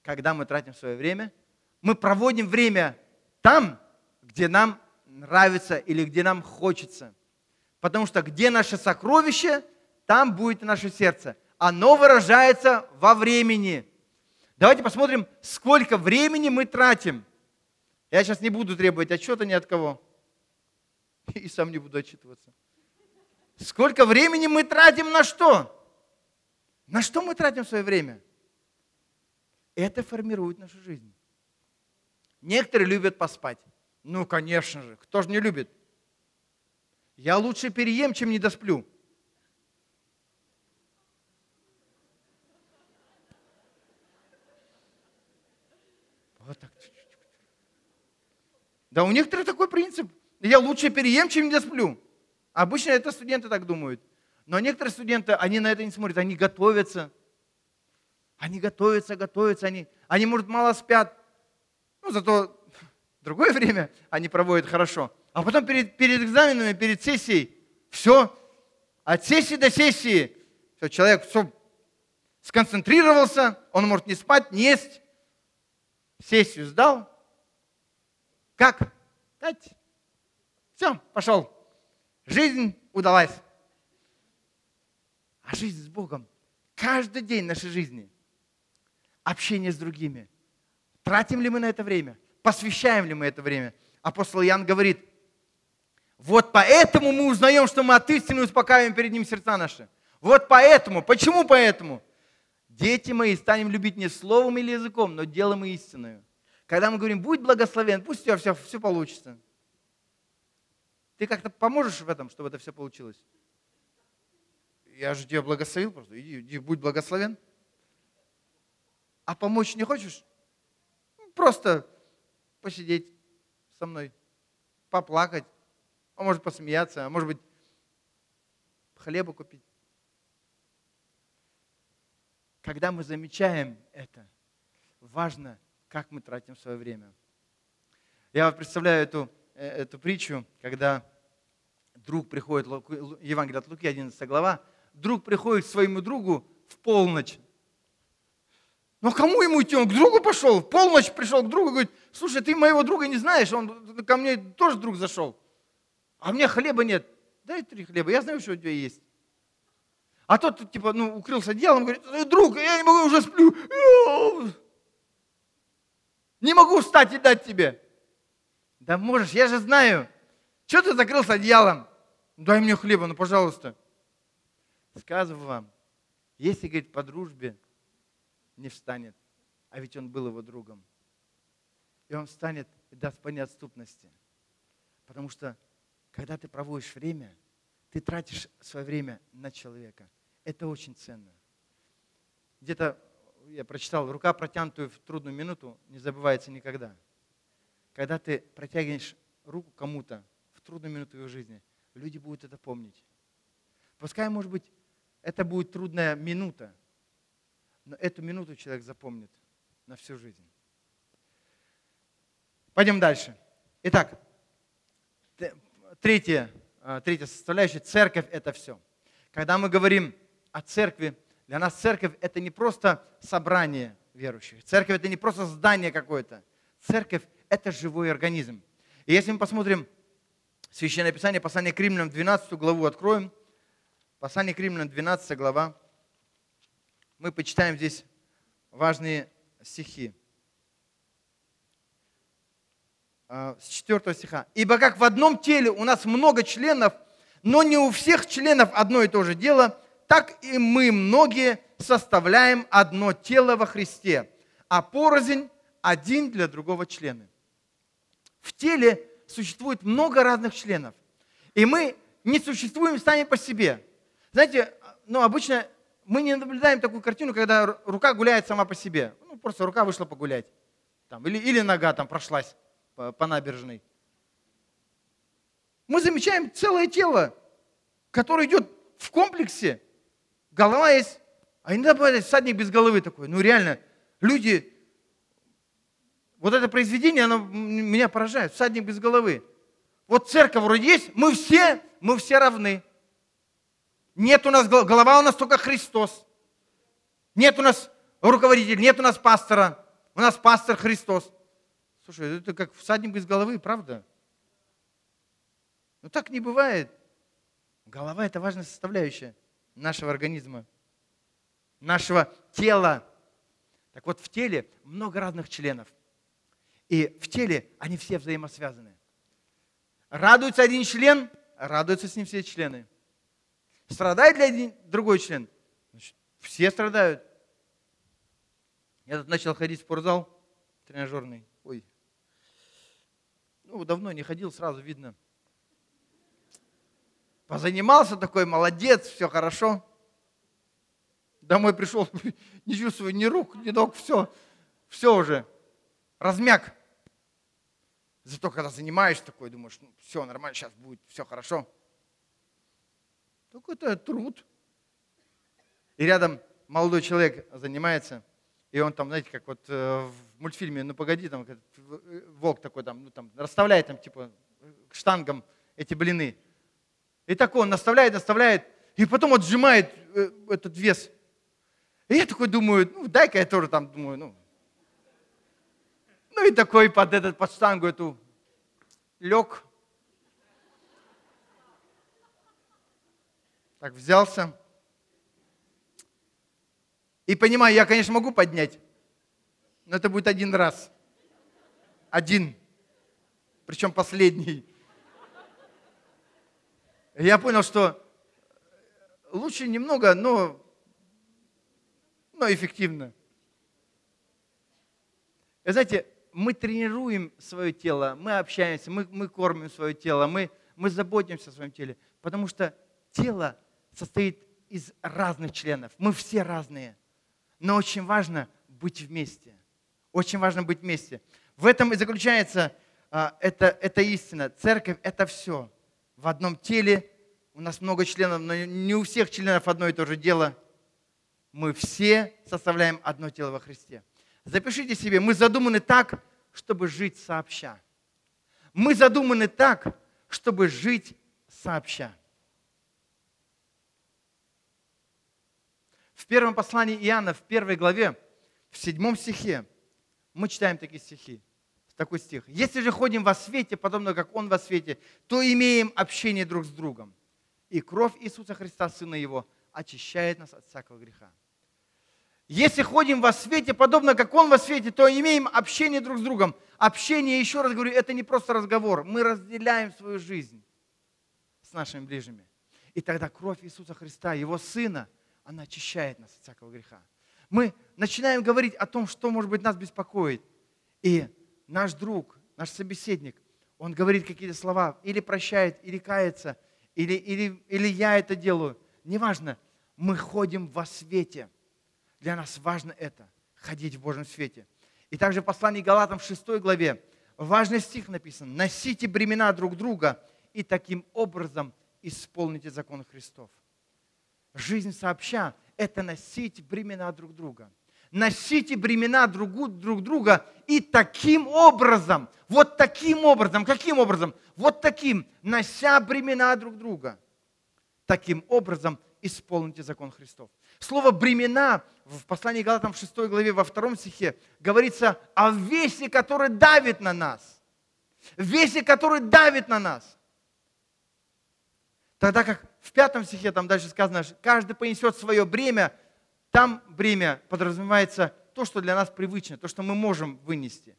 Когда мы тратим свое время, мы проводим время там, где нам нравится или где нам хочется. Потому что где наше сокровище, там будет и наше сердце. Оно выражается во времени. Давайте посмотрим, сколько времени мы тратим. Я сейчас не буду требовать отчета ни от кого. И сам не буду отчитываться. Сколько времени мы тратим на что? На что мы тратим свое время? Это формирует нашу жизнь. Некоторые любят поспать. Ну, конечно же, кто же не любит? Я лучше переем, чем не досплю. Вот так. Да у некоторых такой принцип. Я лучше переем, чем не сплю. Обычно это студенты так думают. Но некоторые студенты, они на это не смотрят. Они готовятся. Они, может, мало спят. Ну, зато другое время они проводят хорошо. А потом перед экзаменами, перед сессией, все. От сессии до сессии. Все, человек все сконцентрировался. Он может не спать, не есть. Сессию сдал. Как? Дать. Все, пошел. Жизнь удалась. А жизнь с Богом. Каждый день нашей жизни. Общение с другими. Тратим ли мы на это время? Посвящаем ли мы это время? Апостол Иоанн говорит, Вот поэтому мы узнаем, что мы от истины, успокаиваем перед Ним сердца наши. Вот поэтому. Почему поэтому? Дети мои, станем любить не словом или языком, но делом и истиною. Когда мы говорим, будь благословен, пусть у тебя все получится. Ты как-то поможешь в этом, чтобы это все получилось? Я же тебя благословил просто. Иди, будь благословен. А помочь не хочешь? Просто посидеть со мной, поплакать. А может посмеяться, а может быть хлеба купить. Когда мы замечаем это, важно, как мы тратим свое время. Я представляю эту притчу, когда друг приходит, Евангелие от Луки, 11 глава, друг приходит к своему другу в полночь. Ну кому ему идти? Он к другу пошел, в полночь пришел к другу и говорит, слушай, ты моего друга не знаешь, он ко мне тоже друг зашел. А у меня хлеба нет. Дай 3 хлеба, я знаю, что у тебя есть. А тот, типа, укрылся одеялом, говорит, друг, я не могу, уже сплю. Не могу встать и дать тебе. Да можешь, я же знаю. Чего ты закрылся одеялом? Дай мне хлеба, пожалуйста. Сказываю вам, если, говорит, по дружбе не встанет, а ведь он был его другом, и он встанет и даст по неотступности. Потому что когда ты проводишь время, ты тратишь свое время на человека. Это очень ценно. Где-то я прочитал, рука, протянутую в трудную минуту, не забывается никогда. Когда ты протягиваешь руку кому-то в трудную минуту его жизни, люди будут это помнить. Пускай, может быть, это будет трудная минута, но эту минуту человек запомнит на всю жизнь. Пойдем дальше. Итак, Третья составляющая – церковь – это все. Когда мы говорим о церкви, для нас церковь – это не просто собрание верующих. Церковь – это не просто здание какое-то. Церковь – это живой организм. И если мы посмотрим Священное Писание, Послание к Римлянам, 12 главу откроем. Послание к Римлянам, 12 глава. Мы почитаем здесь важные стихи. С 4 стиха. «Ибо как в одном теле у нас много членов, но не у всех членов одно и то же дело, так и мы многие составляем одно тело во Христе, а порознь один для другого члена». В теле существует много разных членов, и мы не существуем сами по себе. Знаете, обычно мы не наблюдаем такую картину, когда рука гуляет сама по себе. Просто рука вышла погулять, или нога прошлась по набережной. Мы замечаем целое тело, которое идет в комплексе. Голова есть, а иногда бывает всадник без головы такой. Реально, люди, вот это произведение, оно меня поражает, всадник без головы. Вот церковь вроде есть, мы все равны. Нет у нас голова, у нас только Христос. Нет у нас руководителя, нет у нас пастора. У нас пастор Христос. Слушай, это как всадник без головы, правда? Так не бывает. Голова – это важная составляющая нашего организма, нашего тела. Так вот, в теле много разных членов. И в теле они все взаимосвязаны. Радуется один член, радуются с ним все члены. Страдает ли один другой член? Значит, все страдают. Я тут начал ходить в спортзал тренажерный. Давно не ходил, сразу видно. Позанимался такой, молодец, все хорошо. Домой пришел, не чувствую ни рук, ни ног, все уже, размяк. Зато когда занимаешься такой, думаешь, все нормально, сейчас будет, все хорошо. Только это труд. И рядом молодой человек занимается. И он знаете, как вот в мультфильме «Погоди», волк такой расставляет к штангам эти блины. И так он наставляет, и потом отжимает этот вес. И я такой думаю, дай-ка я тоже думаю, и такой под штангу эту лег. Так взялся. И понимаю, я, конечно, могу поднять, но это будет один раз. Один. Причем последний. я понял, что лучше немного, но эффективно. И знаете, мы тренируем свое тело, мы общаемся, мы кормим свое тело, мы заботимся о своем теле, потому что тело состоит из разных членов. Мы все разные, но очень важно быть вместе. Очень важно быть вместе. В этом и заключается эта истина. Церковь – это все. В одном теле у нас много членов, но не у всех членов одно и то же дело. Мы все составляем одно тело во Христе. Запишите себе, мы задуманы так, чтобы жить сообща. Мы задуманы так, чтобы жить сообща. В первом послании Иоанна, в 1 главе, в 7 стихе, мы читаем такой стих. «Если же ходим во свете, подобно как Он во свете, то имеем общение друг с другом. И кровь Иисуса Христа, Сына Его, очищает нас от всякого греха». Если ходим во свете, подобно как Он во свете, то имеем общение друг с другом. Общение, еще раз говорю, это не просто разговор. Мы разделяем свою жизнь с нашими ближними. И тогда кровь Иисуса Христа, Его Сына, она очищает нас от всякого греха. Мы начинаем говорить о том, что, может быть, нас беспокоит. И наш друг, наш собеседник, он говорит какие-то слова, или прощает, или кается, или я это делаю. Неважно, мы ходим во свете. Для нас важно это, ходить в Божьем свете. И также в послании к Галатам в 6 главе важный стих написан. «Носите бремена друг друга и таким образом исполните закон Христов». Жизнь сообща – это носить бремена друг друга. Носите бремена друг друга и таким образом, вот таким образом, каким образом? Вот таким, нося бремена друг друга, таким образом исполните закон Христов. Слово «бремена» в послании к Галатам в 6 главе, во 2 стихе говорится о весе, который давит на нас. Весе, который давит на нас. Тогда как в 5 стихе, там дальше сказано, каждый понесет свое бремя, там бремя подразумевается то, что для нас привычно, то, что мы можем вынести.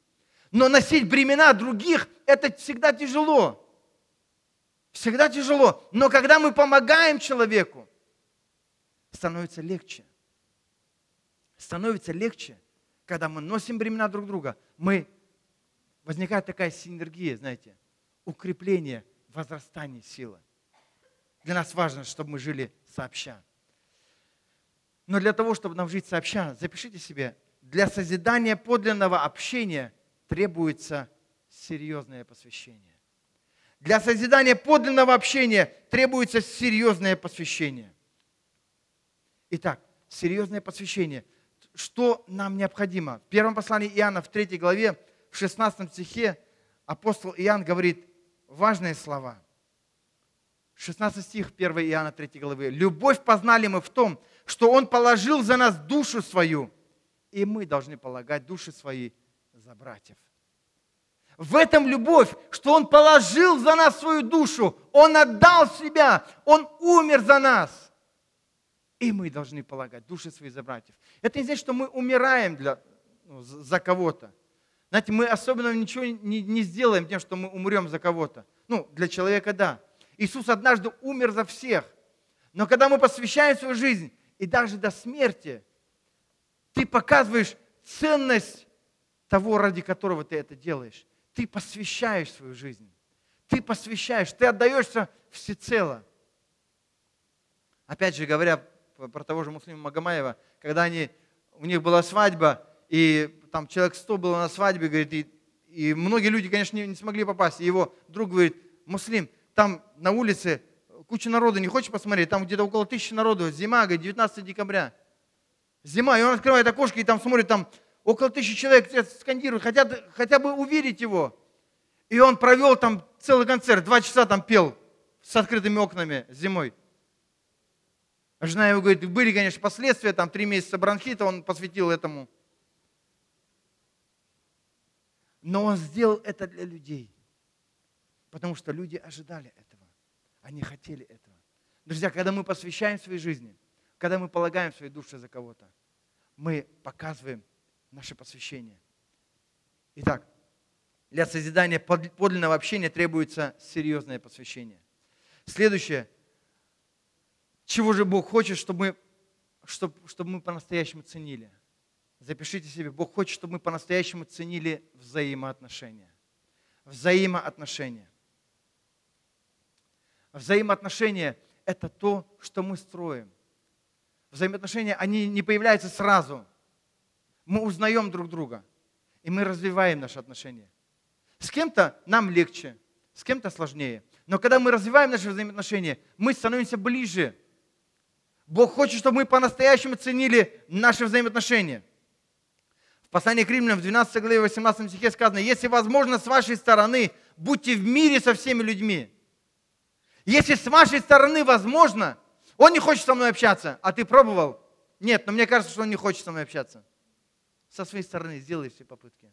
Но носить бремена других – это всегда тяжело. Всегда тяжело. Но когда мы помогаем человеку, становится легче. Становится легче, когда мы носим бремена друг друга. Возникает такая синергия, знаете, укрепление, возрастание силы. Для нас важно, чтобы мы жили сообща. Но для того, чтобы нам жить сообща, запишите себе, для созидания подлинного общения требуется серьезное посвящение. Для созидания подлинного общения требуется серьезное посвящение. Итак, серьезное посвящение. Что нам необходимо? В первом послании Иоанна, в 3 главе, в 16 стихе апостол Иоанн говорит важные слова. 16 стих 1 Иоанна 3 главы. «Любовь познали мы в том, что Он положил за нас душу свою, и мы должны полагать души свои за братьев». В этом любовь, что Он положил за нас свою душу, Он отдал себя, Он умер за нас. И мы должны полагать души свои за братьев. Это не значит, что мы умираем за кого-то. Знаете, мы особенно ничего не сделаем тем, что мы умрем за кого-то. Для человека – да. Иисус однажды умер за всех. Но когда мы посвящаем свою жизнь, и даже до смерти, ты показываешь ценность того, ради которого ты это делаешь. Ты посвящаешь свою жизнь. Ты посвящаешь, ты отдаешься всецело. Опять же, говоря про того же Муслима Магомаева, когда у них была свадьба, и там человек 100 было на свадьбе, говорит, и многие люди, конечно, не смогли попасть. И его друг говорит: «Муслим, там на улице куча народу, не хочешь посмотреть? Там где-то около 1000 народу, зима, говорит, 19 декабря. Зима». И он открывает окошки и там смотрит, там около 1000 человек скандируют, хотят хотя бы увидеть его. И он провел там целый концерт, 2 часа там пел с открытыми окнами зимой. Жена его говорит, были, конечно, последствия, там 3 месяца бронхита он посвятил этому. Но он сделал это для людей, потому что люди ожидали этого, они хотели этого. Друзья, когда мы посвящаем своей жизни, когда мы полагаем свои души за кого-то, мы показываем наше посвящение. Итак, для созидания подлинного общения требуется серьезное посвящение. Следующее. Чего же Бог хочет, чтобы мы по-настоящему ценили? Запишите себе. Бог хочет, чтобы мы по-настоящему ценили взаимоотношения. Взаимоотношения. Взаимоотношения – это то, что мы строим. Взаимоотношения, они не появляются сразу. Мы узнаем друг друга, и мы развиваем наши отношения. С кем-то нам легче, с кем-то сложнее. Но когда мы развиваем наши взаимоотношения, мы становимся ближе. Бог хочет, чтобы мы по-настоящему ценили наши взаимоотношения. В Послании к Римлянам, в 12 главе, 18 стихе сказано: «Если возможно, с вашей стороны, будьте в мире со всеми людьми». Если с вашей стороны возможно, он не хочет со мной общаться, а ты пробовал? Нет, но мне кажется, что он не хочет со мной общаться. Со своей стороны сделай все попытки.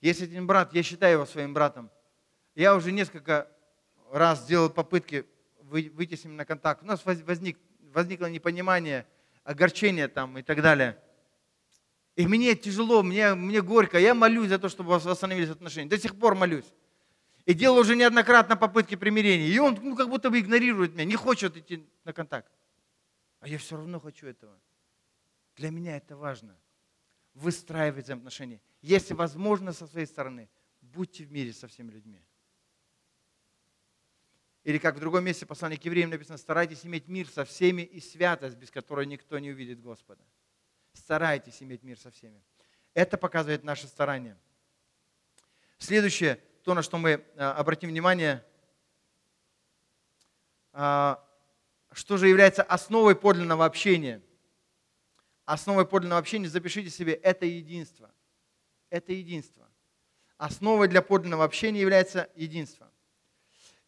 Если один брат, я считаю его своим братом, я уже несколько раз делал попытки выйти с ним на контакт. У нас возникло непонимание, огорчение там и так далее. И мне тяжело, мне горько. Я молюсь за то, чтобы восстановились отношения. До сих пор молюсь. И делал уже неоднократно попытки примирения. И он как будто бы игнорирует меня, не хочет идти на контакт. А я все равно хочу этого. Для меня это важно. Выстраивать взаимоотношения. Если возможно, со своей стороны, будьте в мире со всеми людьми. Или как в другом месте послание к евреям написано: старайтесь иметь мир со всеми и святость, без которой никто не увидит Господа. Старайтесь иметь мир со всеми. Это показывает наше старание. Следующее, то, на что мы обратим внимание, что же является основой подлинного общения. Основой подлинного общения, запишите себе, это единство. Это единство. Основой для подлинного общения является единство.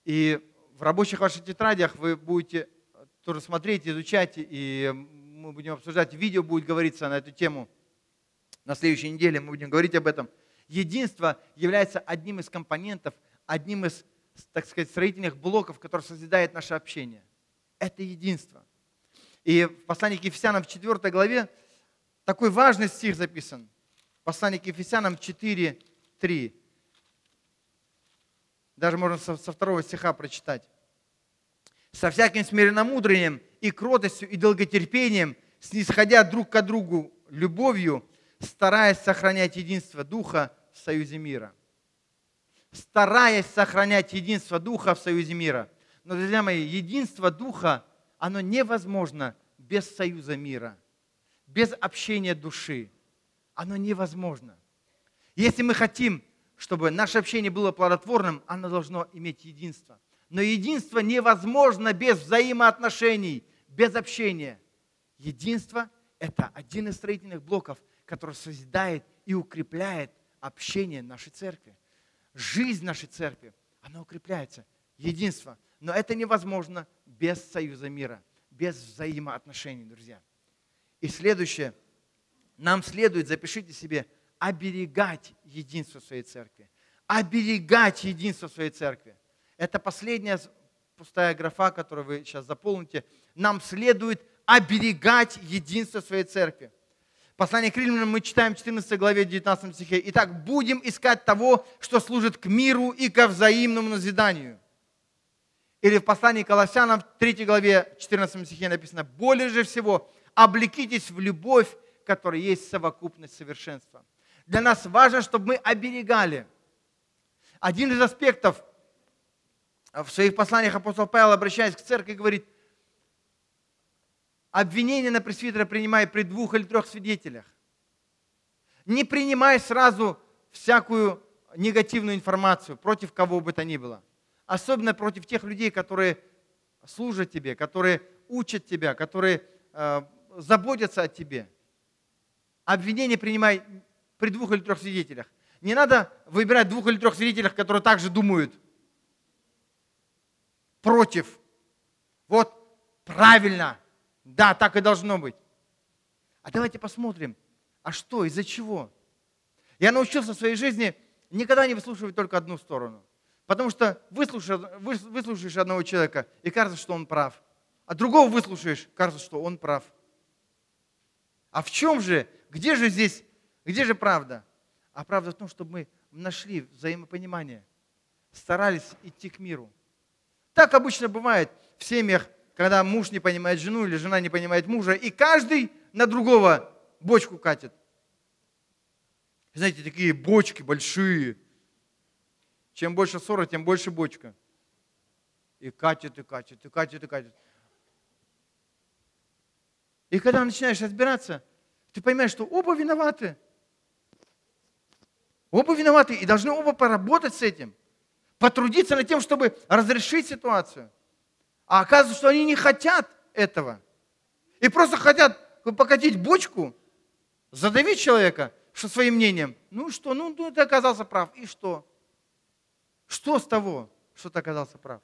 И в рабочих ваших тетрадях вы будете тоже смотреть, изучать, и мы будем обсуждать. Видео будет говориться на эту тему. На следующей неделе мы будем говорить об этом. Единство является одним из компонентов, одним из, так сказать, строительных блоков, который созидает наше общение. Это единство. И в послании к Ефесянам в 4 главе такой важный стих записан. Послание к Ефесянам 4:3. Даже можно со 2 стиха прочитать. «Со всяким смиренномудрением и кротостью и долготерпением, снисходя друг к другу любовью, стараясь сохранять единство Духа в союзе мира». Стараясь сохранять единство Духа в союзе мира. Но, друзья мои, единство Духа, оно невозможно без союза мира, без общения души. Оно невозможно. Если мы хотим, чтобы наше общение было плодотворным, оно должно иметь единство. Но единство невозможно без взаимоотношений, без общения. Единство – это один из строительных блоков, который созидает и укрепляет общение нашей церкви. Жизнь нашей церкви, она укрепляется. Единство. Но это невозможно без союза мира, без взаимоотношений, друзья. И следующее. Нам следует, запишите себе, оберегать единство своей церкви. Оберегать единство своей церкви. Это последняя пустая графа, которую вы сейчас заполните. Нам следует оберегать единство своей церкви. Послание к Римлянам мы читаем в 14 главе 19 стихе. «Итак, будем искать того, что служит к миру и ко взаимному назиданию». Или в послании к Колоссянам в 3 главе 14 стихе написано: «Более же всего облекитесь в любовь, которая есть совокупность совершенства». Для нас важно, чтобы мы оберегали. Один из аспектов в своих посланиях апостол Павел, обращаясь к церкви, говорит: обвинение на пресвитера принимай при 2 или 3 свидетелях. Не принимай сразу всякую негативную информацию против кого бы то ни было. Особенно против тех людей, которые служат тебе, которые учат тебя, которые заботятся о тебе. Обвинение принимай при 2 или 3 свидетелях. Не надо выбирать 2 или 3 свидетелях, которые также думают против. Вот правильно. Да, так и должно быть. А давайте посмотрим, а что, из-за чего? Я научился в своей жизни никогда не выслушивать только одну сторону. Потому что выслушаешь одного человека, и кажется, что он прав. А другого выслушаешь, кажется, что он прав. А в чем же, где же здесь, где же правда? А правда в том, чтобы мы нашли взаимопонимание, старались идти к миру. Так обычно бывает в семьях, когда муж не понимает жену или жена не понимает мужа, и каждый на другого бочку катит. Знаете, такие бочки большие. Чем больше ссора, тем больше бочка. И катит, и катит, и катит, и катит. И когда начинаешь разбираться, ты понимаешь, что оба виноваты. Оба виноваты и должны оба поработать с этим. Потрудиться над тем, чтобы разрешить ситуацию. А оказывается, что они не хотят этого. И просто хотят покатить бочку, задавить человека своим мнением. Ну, ты оказался прав. И что? Что с того, что ты оказался прав?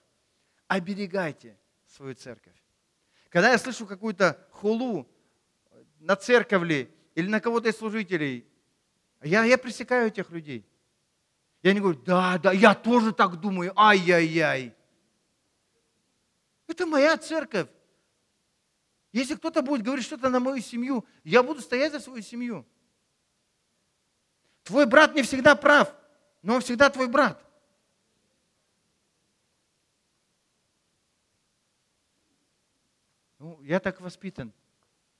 Оберегайте свою церковь. Когда я слышу какую-то хулу на церковли или на кого-то из служителей, я пресекаю этих людей. Я не говорю, да, я тоже так думаю, ай-яй-яй. Это моя церковь. Если кто-то будет говорить что-то на мою семью, я буду стоять за свою семью. Твой брат не всегда прав, но он всегда твой брат. Я так воспитан,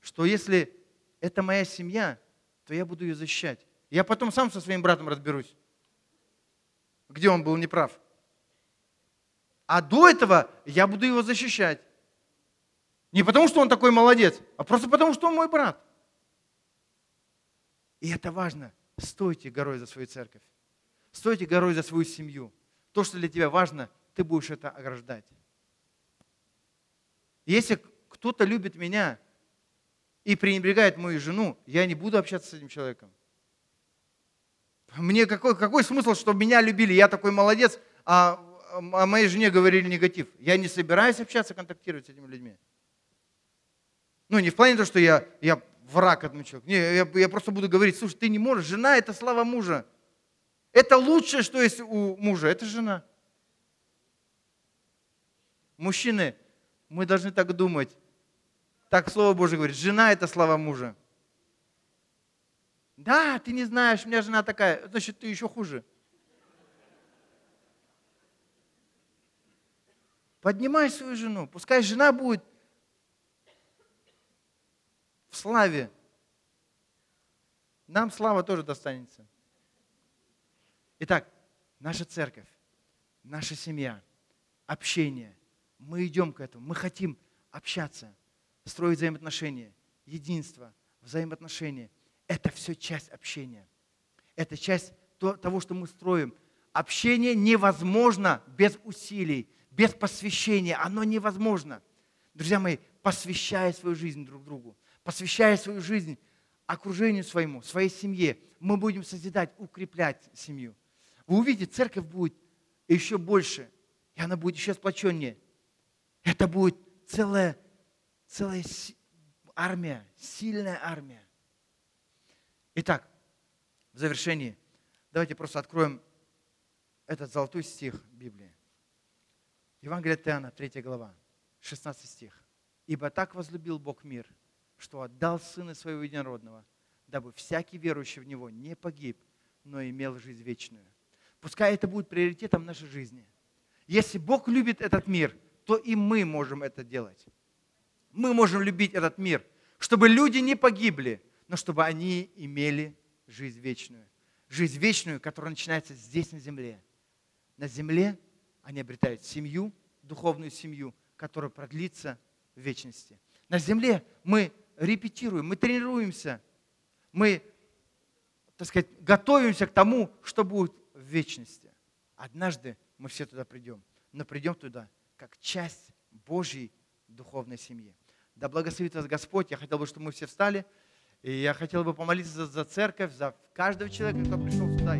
что если это моя семья, то я буду ее защищать. Я потом сам со своим братом разберусь, где он был неправ. А до этого я буду его защищать. Не потому, что он такой молодец, а просто потому, что он мой брат. И это важно. Стойте горой за свою церковь. Стойте горой за свою семью. То, что для тебя важно, ты будешь это ограждать. Если кто-то любит меня и пренебрегает мою жену, я не буду общаться с этим человеком. Мне какой смысл, чтобы меня любили? Я такой молодец, а о моей жене говорили негатив. Я не собираюсь общаться, контактировать с этими людьми. Не в плане того, что я враг этому человеку. Я просто буду говорить, слушай, ты не можешь. Жена – это слава мужа. Это лучшее, что есть у мужа. Это жена. Мужчины, мы должны так думать. Так Слово Божие говорит, жена – это слава мужа. Да, ты не знаешь, у меня жена такая, значит, ты еще хуже. Поднимай свою жену, пускай жена будет в славе. Нам слава тоже достанется. Итак, наша церковь, наша семья, общение. Мы идем к этому, мы хотим общаться, строить взаимоотношения, единство, взаимоотношения. Это все часть общения. Это часть того, что мы строим. Общение невозможно без усилий, без посвящения. Оно невозможно. Друзья мои, посвящая свою жизнь друг другу, посвящая свою жизнь окружению своему, своей семье, мы будем созидать, укреплять семью. Вы увидите, церковь будет еще больше, и она будет еще сплоченнее. Это будет целая армия, сильная армия. Итак, в завершении давайте просто откроем этот золотой стих Библии. Евангелие от Иоанна, 3 глава, 16 стих. «Ибо так возлюбил Бог мир, что отдал Сына Своего Единородного, дабы всякий верующий в Него не погиб, но имел жизнь вечную». Пускай это будет приоритетом нашей жизни. Если Бог любит этот мир, то и мы можем это делать. Мы можем любить этот мир, чтобы люди не погибли, но чтобы они имели жизнь вечную. Жизнь вечную, которая начинается здесь, на земле. На земле они обретают семью, духовную семью, которая продлится в вечности. На земле мы репетируем, мы тренируемся, мы, так сказать, готовимся к тому, что будет в вечности. Однажды мы все туда придем, но придем туда как часть Божьей духовной семьи. Да благословит вас Господь. Я хотел бы, чтобы мы все встали. И я хотел бы помолиться за церковь, за каждого человека, кто пришел сюда.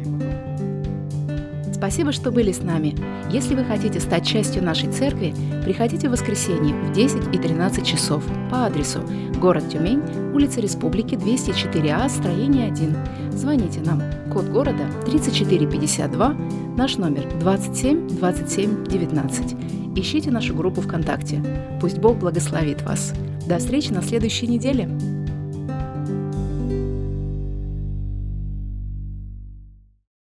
Спасибо, что были с нами. Если вы хотите стать частью нашей церкви, приходите в воскресенье в 10 и 13 часов по адресу город Тюмень, улица Республики, 204А, строение 1. Звоните нам. Код города 3452, наш номер 27 27 19. Ищите нашу группу ВКонтакте. Пусть Бог благословит вас. До встречи на следующей неделе.